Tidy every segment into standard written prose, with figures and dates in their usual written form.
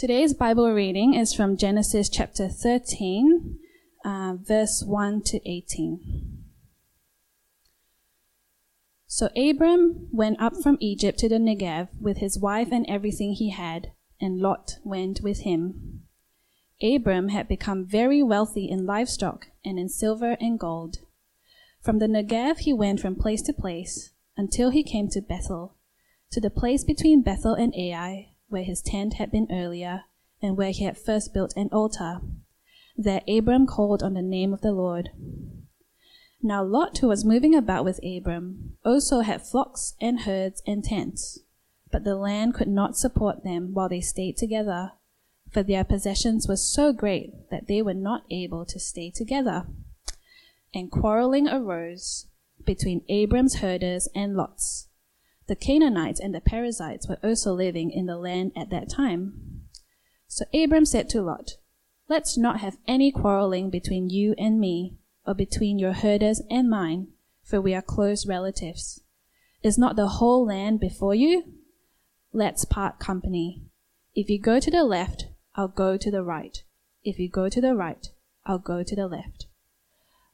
Today's Bible reading is from Genesis chapter 13, verse 1 to 18. So Abram went up from Egypt to the Negev with his wife and everything he had, and Lot went with him. Abram had become very wealthy in livestock and in silver and gold. From the Negev he went from place to place until he came to Bethel, to the place between Bethel and Ai, where his tent had been earlier, and where he had first built an altar. There Abram called on the name of the Lord. Now Lot, who was moving about with Abram, also had flocks and herds and tents, but the land could not support them while they stayed together, for their possessions were so great that they were not able to stay together. And quarreling arose between Abram's herders and Lot's. The Canaanites and the Perizzites were also living in the land at that time. So Abram said to Lot, "Let's not have any quarreling between you and me, or between your herders and mine, for we are close relatives. Is not the whole land before you? Let's part company. If you go to the left, I'll go to the right. If you go to the right, I'll go to the left."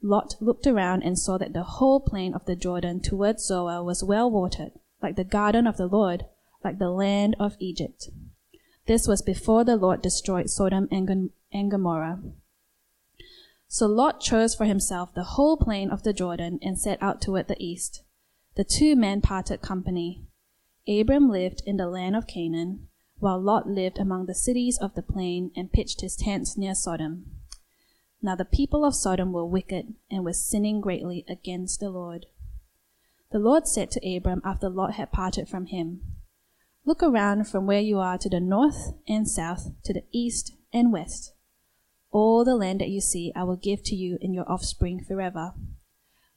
Lot looked around and saw that the whole plain of the Jordan towards Zoar was well watered, like the garden of the Lord, like the land of Egypt. This was before the Lord destroyed Sodom and Gomorrah. So Lot chose for himself the whole plain of the Jordan and set out toward the east. The two men parted company. Abram lived in the land of Canaan, while Lot lived among the cities of the plain and pitched his tents near Sodom. Now the people of Sodom were wicked and were sinning greatly against the Lord. The Lord said to Abram after Lot had parted from him, "Look around from where you are to the north and south, to the east and west. All the land that you see I will give to you and your offspring forever.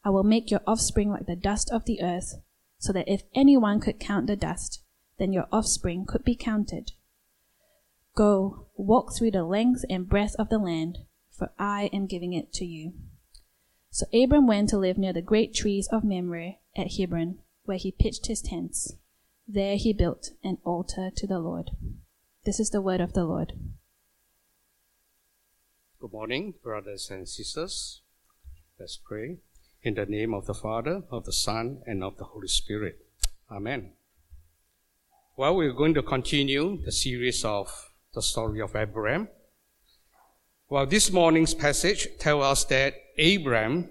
I will make your offspring like the dust of the earth, so that if anyone could count the dust, then your offspring could be counted. Go, walk through the length and breadth of the land, for I am giving it to you." So Abram went to live near the great trees of Mamre at Hebron, where he pitched his tents. There he built an altar to the Lord. This is the word of the Lord. Good morning, brothers and sisters. Let's pray. In the name of the Father, of the Son, and of the Holy Spirit. Amen. Well, we're going to continue the series of the story of Abraham. Well, this morning's passage tells us that Abraham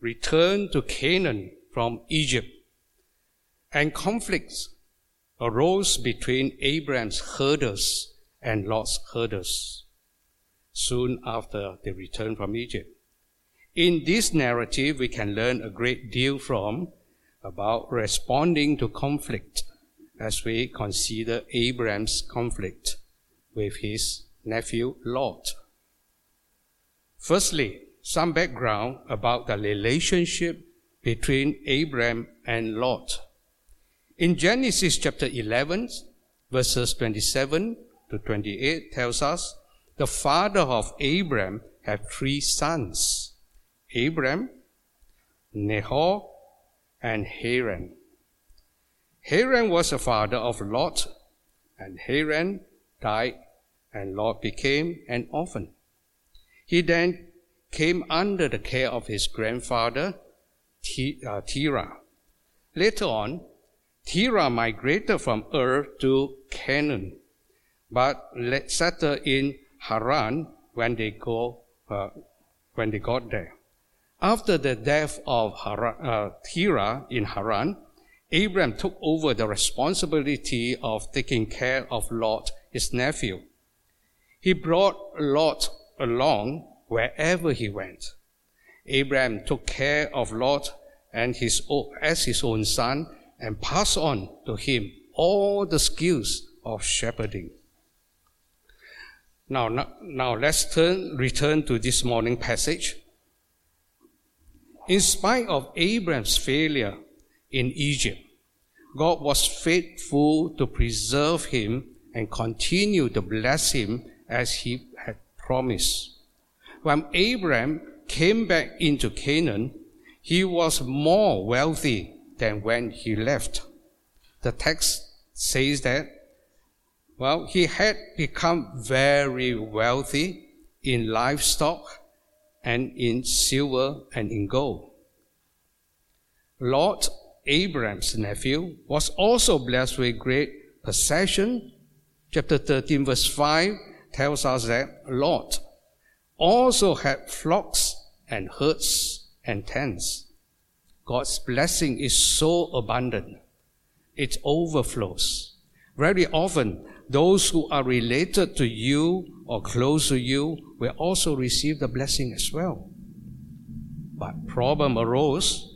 returned to Canaan from Egypt, and conflicts arose between Abraham's herders and Lot's herders soon after they returned from Egypt. In this narrative, we can learn a great deal from about responding to conflict as we consider Abraham's conflict with his nephew Lot. Firstly, some background about the relationship between Abraham and Lot. In Genesis chapter 11, verses 27 to 28 tells us, the father of Abraham had three sons, Abram, Nahor, and Haran. Haran was the father of Lot, and Haran died, and Lot became an orphan. He then came under the care of his grandfather, Terah. Later on, Terah migrated from Ur to Canaan, but settled in Haran when they got there. After the death of Terah in Haran, Abram took over the responsibility of taking care of Lot, his nephew. He brought Lot along wherever he went. Abraham took care of Lot and as his own son, and passed on to him all the skills of shepherding. Now let's return to this morning passage. In spite of Abraham's failure in Egypt, God was faithful to preserve him and continue to bless him as he had promised. When Abraham came back into Canaan, he was more wealthy than when he left. The text says that Well, he had become very wealthy in livestock and in silver and in gold. Lot, Abraham's nephew, was also blessed with great possession. Chapter 13, verse 5 tells us that Lot also had flocks and herds and tents. God's blessing is so abundant. It overflows. Very often, those who are related to you or close to you will also receive the blessing as well. But problem arose.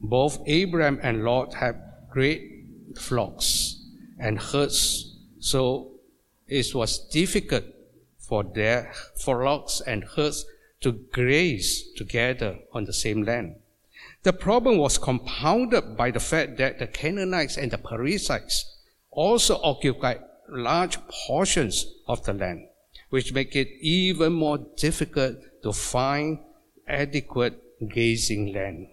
Both Abraham and Lot have great flocks and herds, so it was difficult for their flocks and herds to graze together on the same land. The problem was compounded by the fact that the Canaanites and the Perizzites also occupied large portions of the land, which make it even more difficult to find adequate grazing land.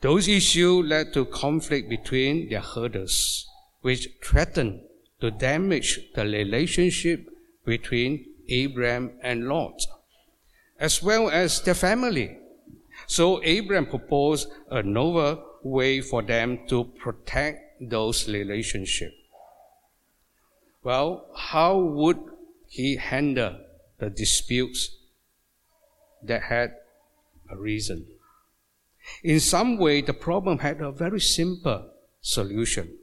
Those issues led to conflict between their herders, which threatened to damage the relationship between Abraham and Lot, as well as their family. So Abraham proposed another way for them to protect those relationships. Well, how would he handle the disputes that had arisen? In some way, the problem had a very simple solution.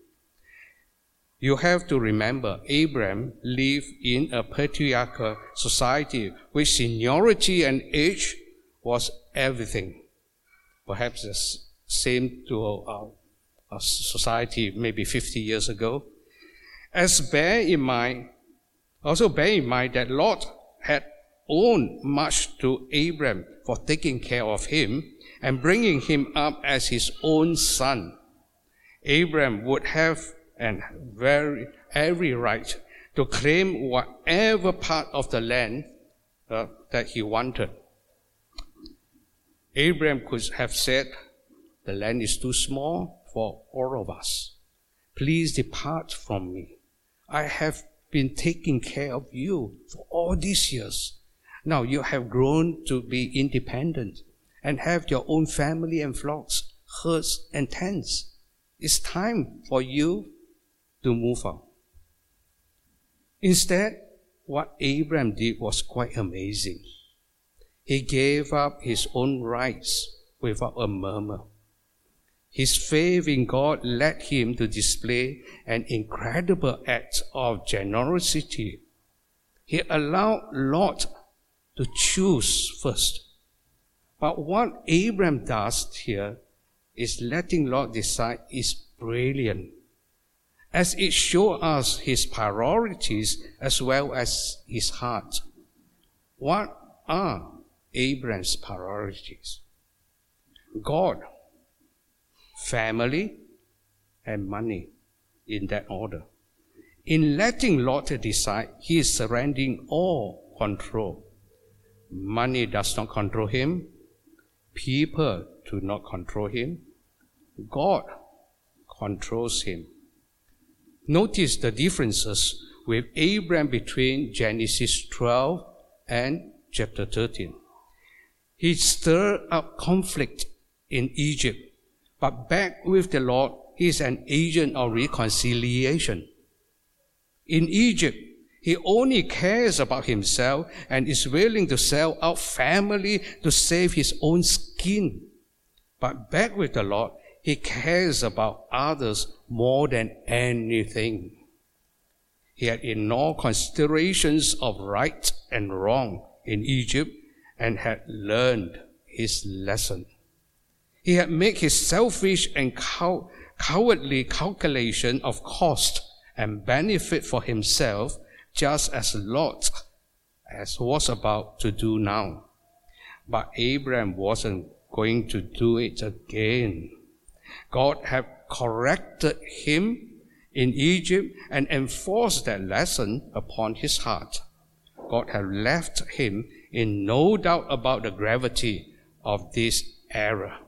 You have to remember, Abraham lived in a patriarchal society where seniority and age was everything. Perhaps the same to our society maybe 50 years ago. Also bear in mind that Lot had owed much to Abraham for taking care of him and bringing him up as his own son. Abraham would have every right to claim whatever part of the land that he wanted. Abraham could have said, "The land is too small for all of us. Please depart from me. I have been taking care of you for all these years. Now you have grown to be independent and have your own family and flocks, herds and tents. It's time for you to move out." Instead, what Abraham did was quite amazing. He gave up his own rights without a murmur. His faith in God led him to display an incredible act of generosity. He allowed Lot to choose first. But what Abraham does here is letting Lot decide is brilliant, as it shows us his priorities as well as his heart. What are Abraham's priorities? God, family, and money, in that order. In letting Lot decide, he is surrendering all control. Money does not control him. People do not control him. God controls him. Notice the differences with Abraham between Genesis 12 and chapter 13. He stirred up conflict in Egypt, but back with the Lord, he is an agent of reconciliation. In Egypt, he only cares about himself and is willing to sell out family to save his own skin. But back with the Lord, he cares about others more than anything. He had ignored considerations of right and wrong in Egypt and had learned his lesson. He had made his selfish and cowardly calculation of cost and benefit for himself, just as Lot was about to do now. But Abraham wasn't going to do it again. God had corrected him in Egypt and enforced that lesson upon his heart. God had left him in no doubt about the gravity of this error.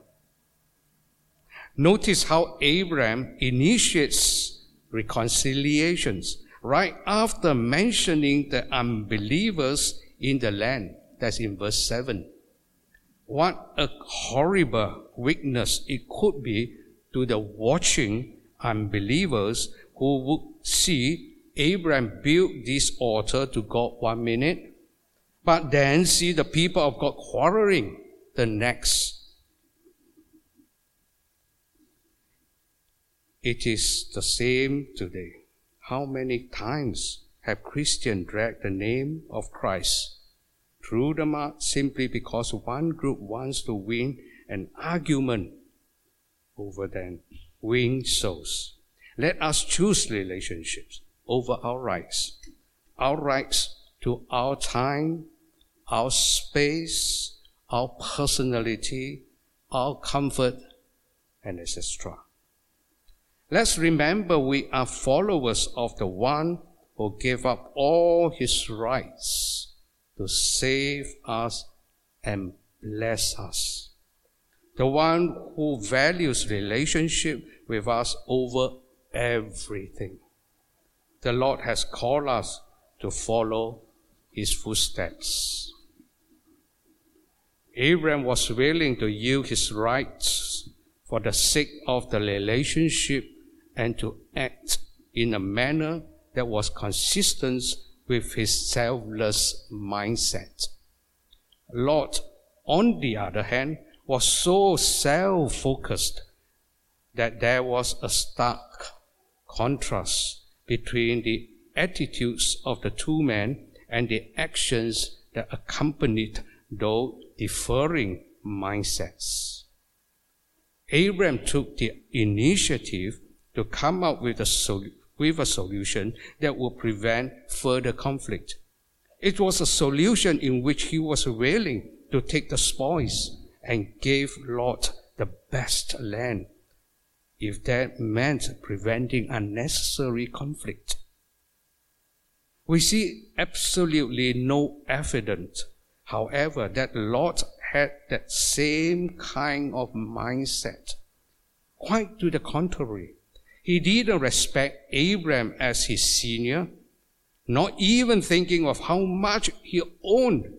Notice how Abraham initiates reconciliations, right after mentioning the unbelievers in the land. That's in verse 7. What a horrible weakness it could be to the watching unbelievers who would see Abraham build this altar to God one minute, but then see the people of God quarreling the next. It is the same today. How many times have Christians dragged the name of Christ through the mud simply because one group wants to win an argument over them, win souls? Let us choose relationships over our rights to our time, our space, our personality, our comfort, and etc. Let's remember we are followers of the one who gave up all his rights to save us and bless us. The one who values relationship with us over everything. The Lord has called us to follow his footsteps. Abraham was willing to yield his rights for the sake of the relationship and to act in a manner that was consistent with his selfless mindset. Lot, on the other hand, was so self-focused that there was a stark contrast between the attitudes of the two men and the actions that accompanied those differing mindsets. Abraham took the initiative to come up with a solution that would prevent further conflict. It was a solution in which he was willing to take the spoils and gave Lot the best land, if that meant preventing unnecessary conflict. We see absolutely no evidence, however, that Lot had that same kind of mindset. Quite to the contrary, he didn't respect Abraham as his senior, not even thinking of how much he owned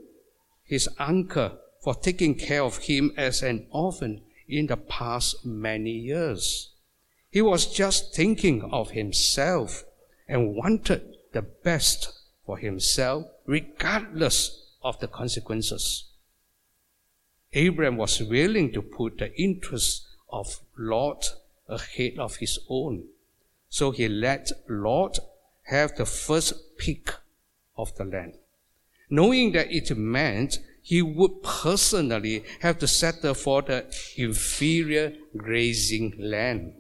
his uncle for taking care of him as an orphan in the past many years. He was just thinking of himself and wanted the best for himself regardless of the consequences. Abraham was willing to put the interests of Lot ahead of his own, so he let Lot have the first pick of the land, knowing that it meant he would personally have to settle for the inferior grazing land.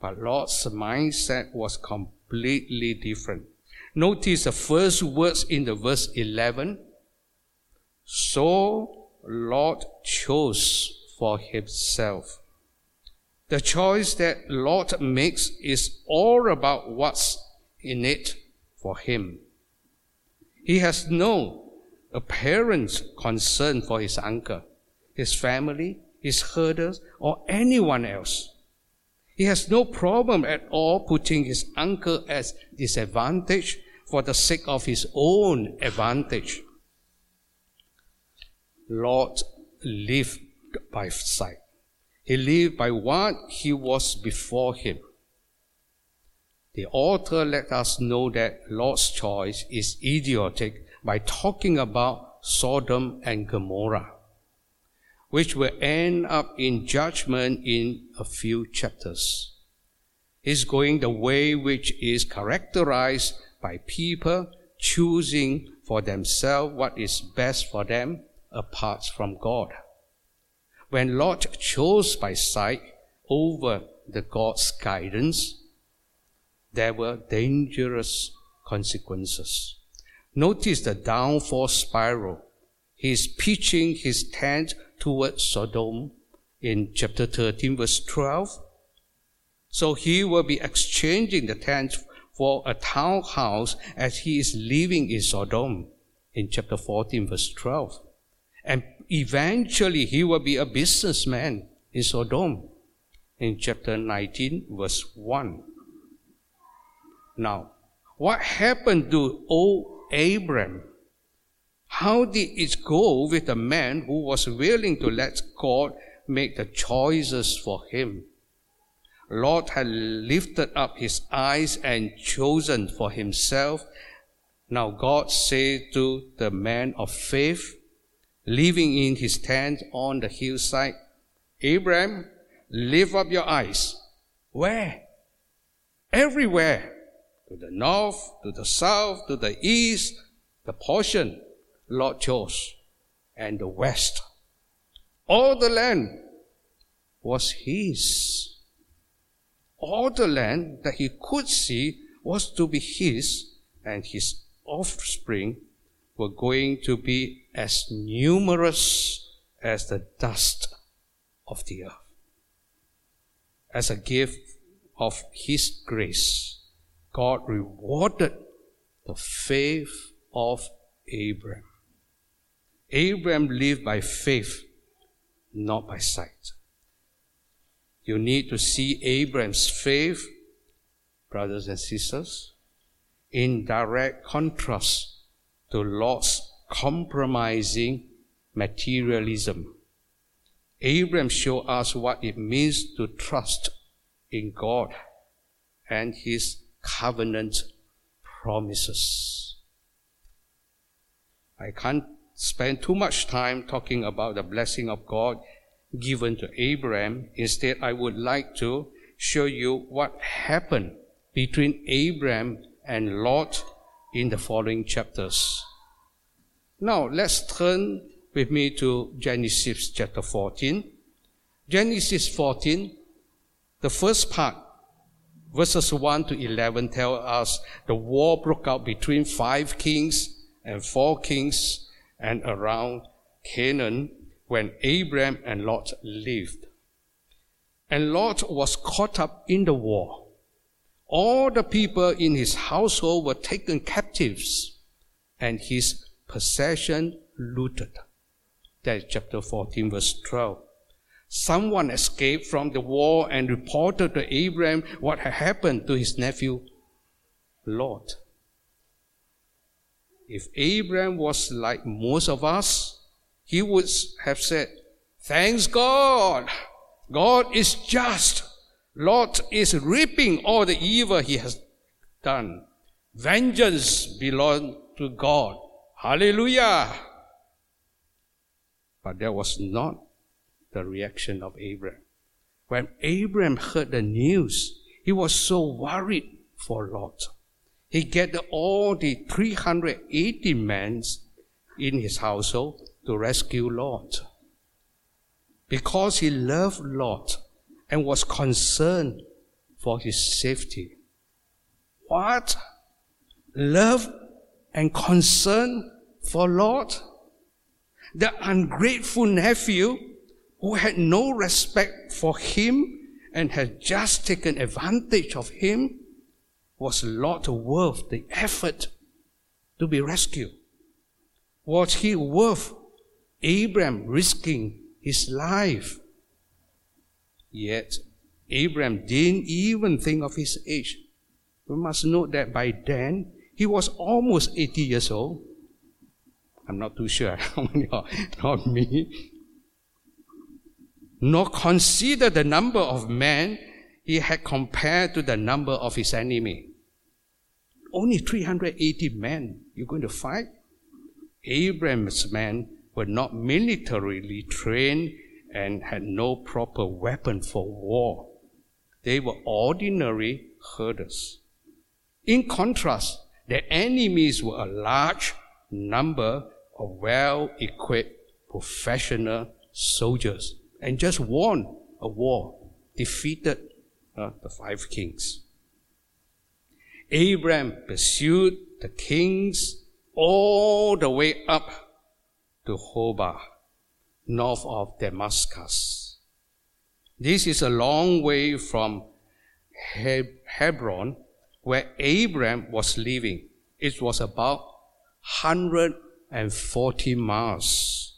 But Lot's mindset was completely different. Notice the first words in the verse 11. So Lot chose for himself. The choice that Lot makes is all about what's in it for him. He has no apparent concern for his uncle, his family, his herders, or anyone else. He has no problem at all putting his uncle at disadvantage for the sake of his own advantage. Lot lived by sight. He lived by what he was before him. The author let us know that Lot's choice is idiotic by talking about Sodom and Gomorrah, which will end up in judgment in a few chapters. He's going the way which is characterized by people choosing for themselves what is best for them apart from God. When Lot chose by sight over the God's guidance, there were dangerous consequences. Notice the downfall spiral. He is pitching his tent towards Sodom in chapter 13, verse 12. So he will be exchanging the tent for a townhouse as he is living in Sodom in chapter 14, verse 12. And eventually he will be a businessman in Sodom in chapter 19, verse 1. Now, what happened to old Abram? How did it go with a man who was willing to let God make the choices for him? Lot had lifted up his eyes and chosen for himself. Now God said to the man of faith, living in his tent on the hillside, Abram, lift up your eyes. Where? Everywhere. To the north, to the south, to the east, the portion Lot chose, and the west. All the land was his. All the land that he could see was to be his, and his offspring were going to be as numerous as the dust of the earth. As a gift of his grace, God rewarded the faith of Abraham. Abraham lived by faith, not by sight. You need to see Abraham's faith, brothers and sisters, in direct contrast to Lot's compromising materialism. Abraham showed us what it means to trust in God and his covenant promises. I can't spend too much time talking about the blessing of God given to Abraham. Instead, I would like to show you what happened between Abraham and Lot in the following chapters. Now, let's turn with me to Genesis chapter 14. Genesis 14, the first part, verses 1 to 11, tell us the war broke out between 5 kings and 4 kings and around Canaan when Abraham and Lot lived. And Lot was caught up in the war. All the people in his household were taken captives and his possession looted. That is chapter 14, verse 12. Someone escaped from the war and reported to Abraham what had happened to his nephew Lot. If Abraham was like most of us, he would have said, "Thanks God! God is just. Lot is reaping all the evil he has done. Vengeance belongs to God. Hallelujah!" But that was not the reaction of Abraham. When Abraham heard the news, he was so worried for Lot. He gathered all the 380 men in his household to rescue Lot. Because he loved Lot and was concerned for his safety. What? Love and concern for Lot? The ungrateful nephew who had no respect for him and had just taken advantage of him? Was Lot worth the effort to be rescued? Was he worth Abraham risking his life? Yet, Abraham didn't even think of his age. We must note that by then, he was almost 80 years old. I'm not too sure how many are, not me. Nor consider the number of men he had compared to the number of his enemy. Only 380 men you're going to fight? Abraham's men were not militarily trained and had no proper weapon for war. They were ordinary herders. In contrast, their enemies were a large number of well-equipped professional soldiers and just won a war, defeated the 5 kings. Abraham pursued the kings all the way up to Hobah, north of Damascus. This is a long way from Hebron, where Abraham was living. It was about 140 miles.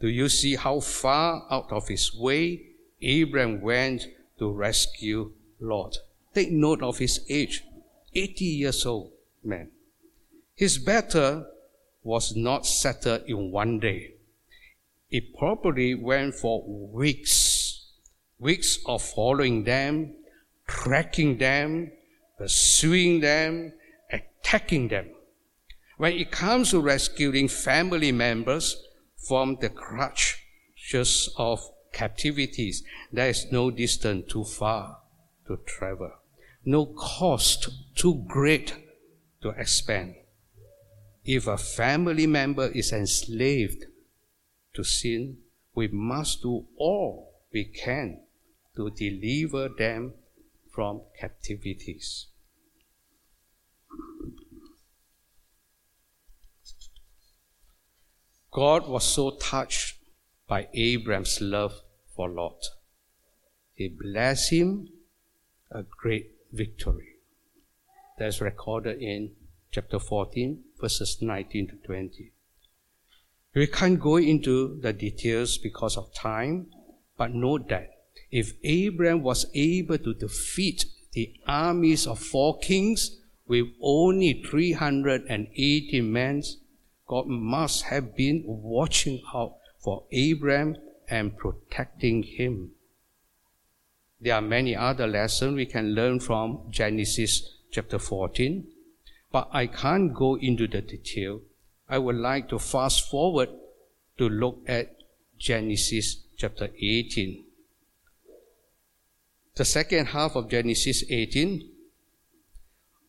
Do you see how far out of his way Abraham went to rescue Lot? Take note of his age. 80 years old man. His battle was not settled in one day. It probably went for weeks of following them, tracking them, pursuing them, attacking them. When it comes to rescuing family members from the clutches of captivities, there is no distance too far to travel, no cost too great to expend. If a family member is enslaved to sin, we must do all we can to deliver them from captivities. God was so touched by Abraham's love for Lot. He blessed him a great victory. That's recorded in chapter 14, verses 19 to 20. We can't go into the details because of time, but note that if Abraham was able to defeat the armies of 4 kings with only 380 men, God must have been watching out for Abraham and protecting him. There are many other lessons we can learn from Genesis chapter 14, but I can't go into the detail. I would like to fast forward to look at Genesis chapter 18. The second half of Genesis 18,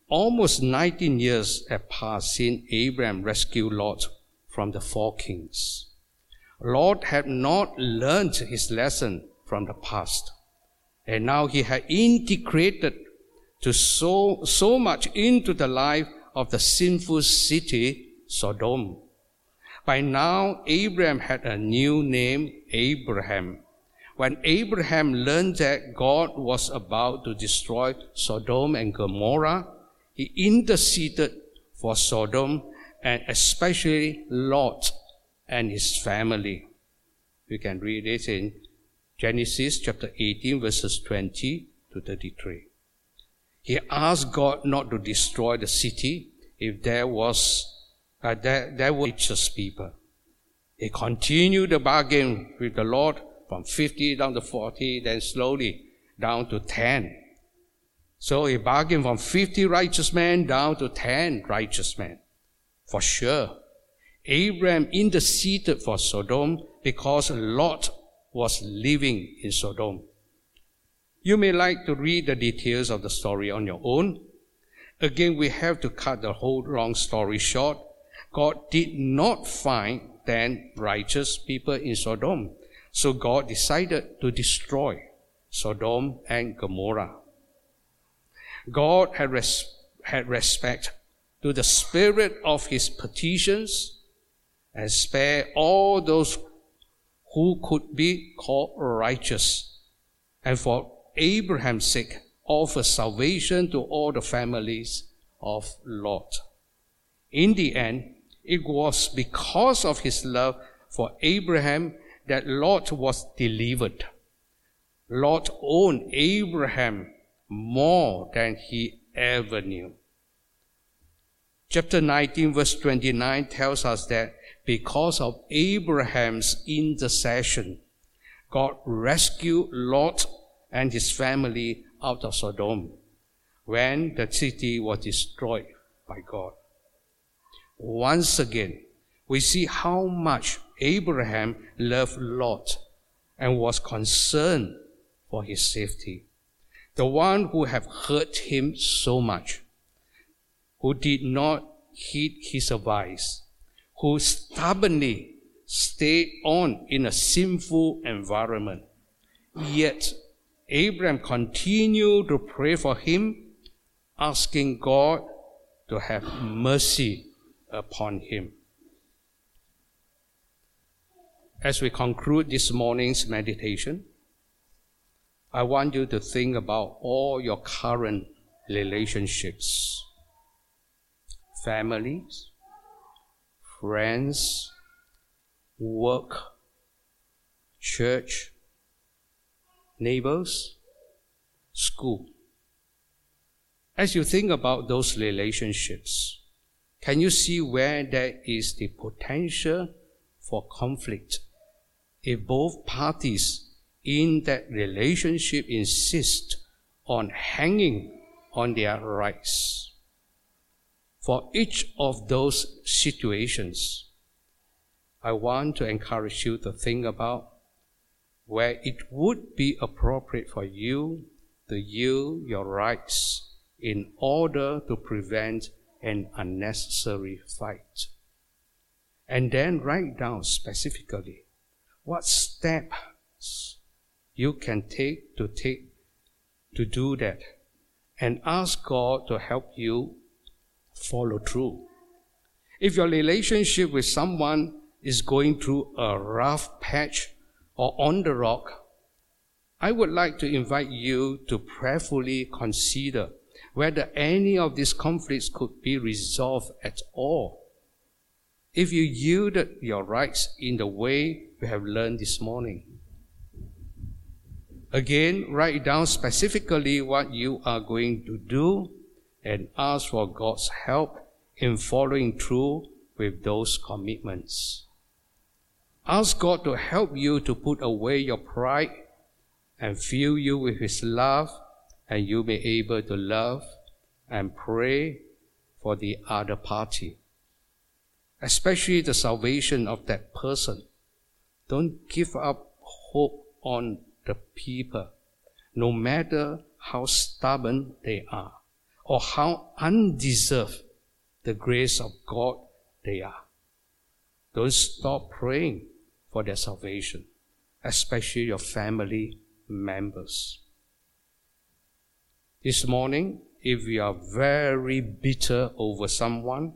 almost 19 years had passed since Abraham rescued Lot from the 4 kings. Lot had not learned his lesson from the past, and now he had integrated to so much into the life of the sinful city, Sodom. By now, Abraham had a new name, Abraham. When Abraham learned that God was about to destroy Sodom and Gomorrah, he interceded for Sodom and especially Lot and his family. You can read it in Genesis chapter 18, verses 20 to 33. He asked God not to destroy the city if there were righteous people. He continued the bargain with the Lord from 50 down to 40, then slowly down to 10. So he bargained from 50 righteous men down to 10 righteous men. For sure, Abraham interceded for Sodom because Lot was living in Sodom. You may like to read the details of the story on your own. Again, we have to cut the whole long story short. God did not find 10 righteous people in Sodom, so God decided to destroy Sodom and Gomorrah. God had respect to the spirit of his petitions and spared all those who could be called righteous, and for Abraham's sake offers salvation to all the families of Lot. In the end, it was because of his love for Abraham that Lot was delivered. Lot owned Abraham more than he ever knew. Chapter 19, verse 29 tells us that because of Abraham's intercession, God rescued Lot and his family out of Sodom when the city was destroyed by God. Once again, we see how much Abraham loved Lot and was concerned for his safety. The one who had hurt him so much, who did not heed his advice, who stubbornly stayed on in a sinful environment. Yet, Abraham continued to pray for him, asking God to have mercy upon him. As we conclude this morning's meditation, I want you to think about all your current relationships, families, friends, work, church, neighbors, school. As you think about those relationships, can you see where there is the potential for conflict if both parties in that relationship insist on hanging on their rights? For each of those situations, I want to encourage you to think about where it would be appropriate for you to yield your rights in order to prevent an unnecessary fight. And then write down specifically what steps you can take to do that, and ask God to help you follow through. If your relationship with someone is going through a rough patch or on the rock, I would like to invite you to prayerfully consider whether any of these conflicts could be resolved at all if you yielded your rights in the way we have learned this morning. Again, write down specifically what you are going to do and ask for God's help in following through with those commitments. Ask God to help you to put away your pride and fill you with His love, and you may be able to love and pray for the other party, especially the salvation of that person. Don't give up hope on the people, no matter how stubborn they are or how undeserved the grace of God they are. Don't stop praying for their salvation, especially your family members. This morning, if you are very bitter over someone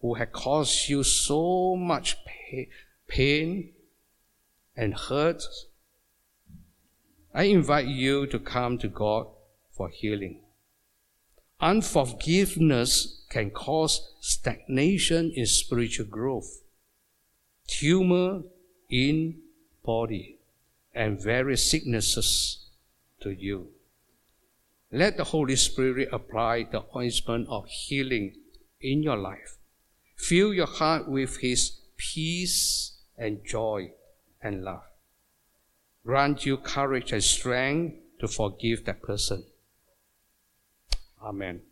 who has caused you so much pain and hurt, I invite you to come to God for healing. Unforgiveness can cause stagnation in spiritual growth, tumor in body, and various sicknesses to you. Let the Holy Spirit apply the ointment of healing in your life. Fill your heart with His peace and joy and love. Grant you courage and strength to forgive that person. Amen.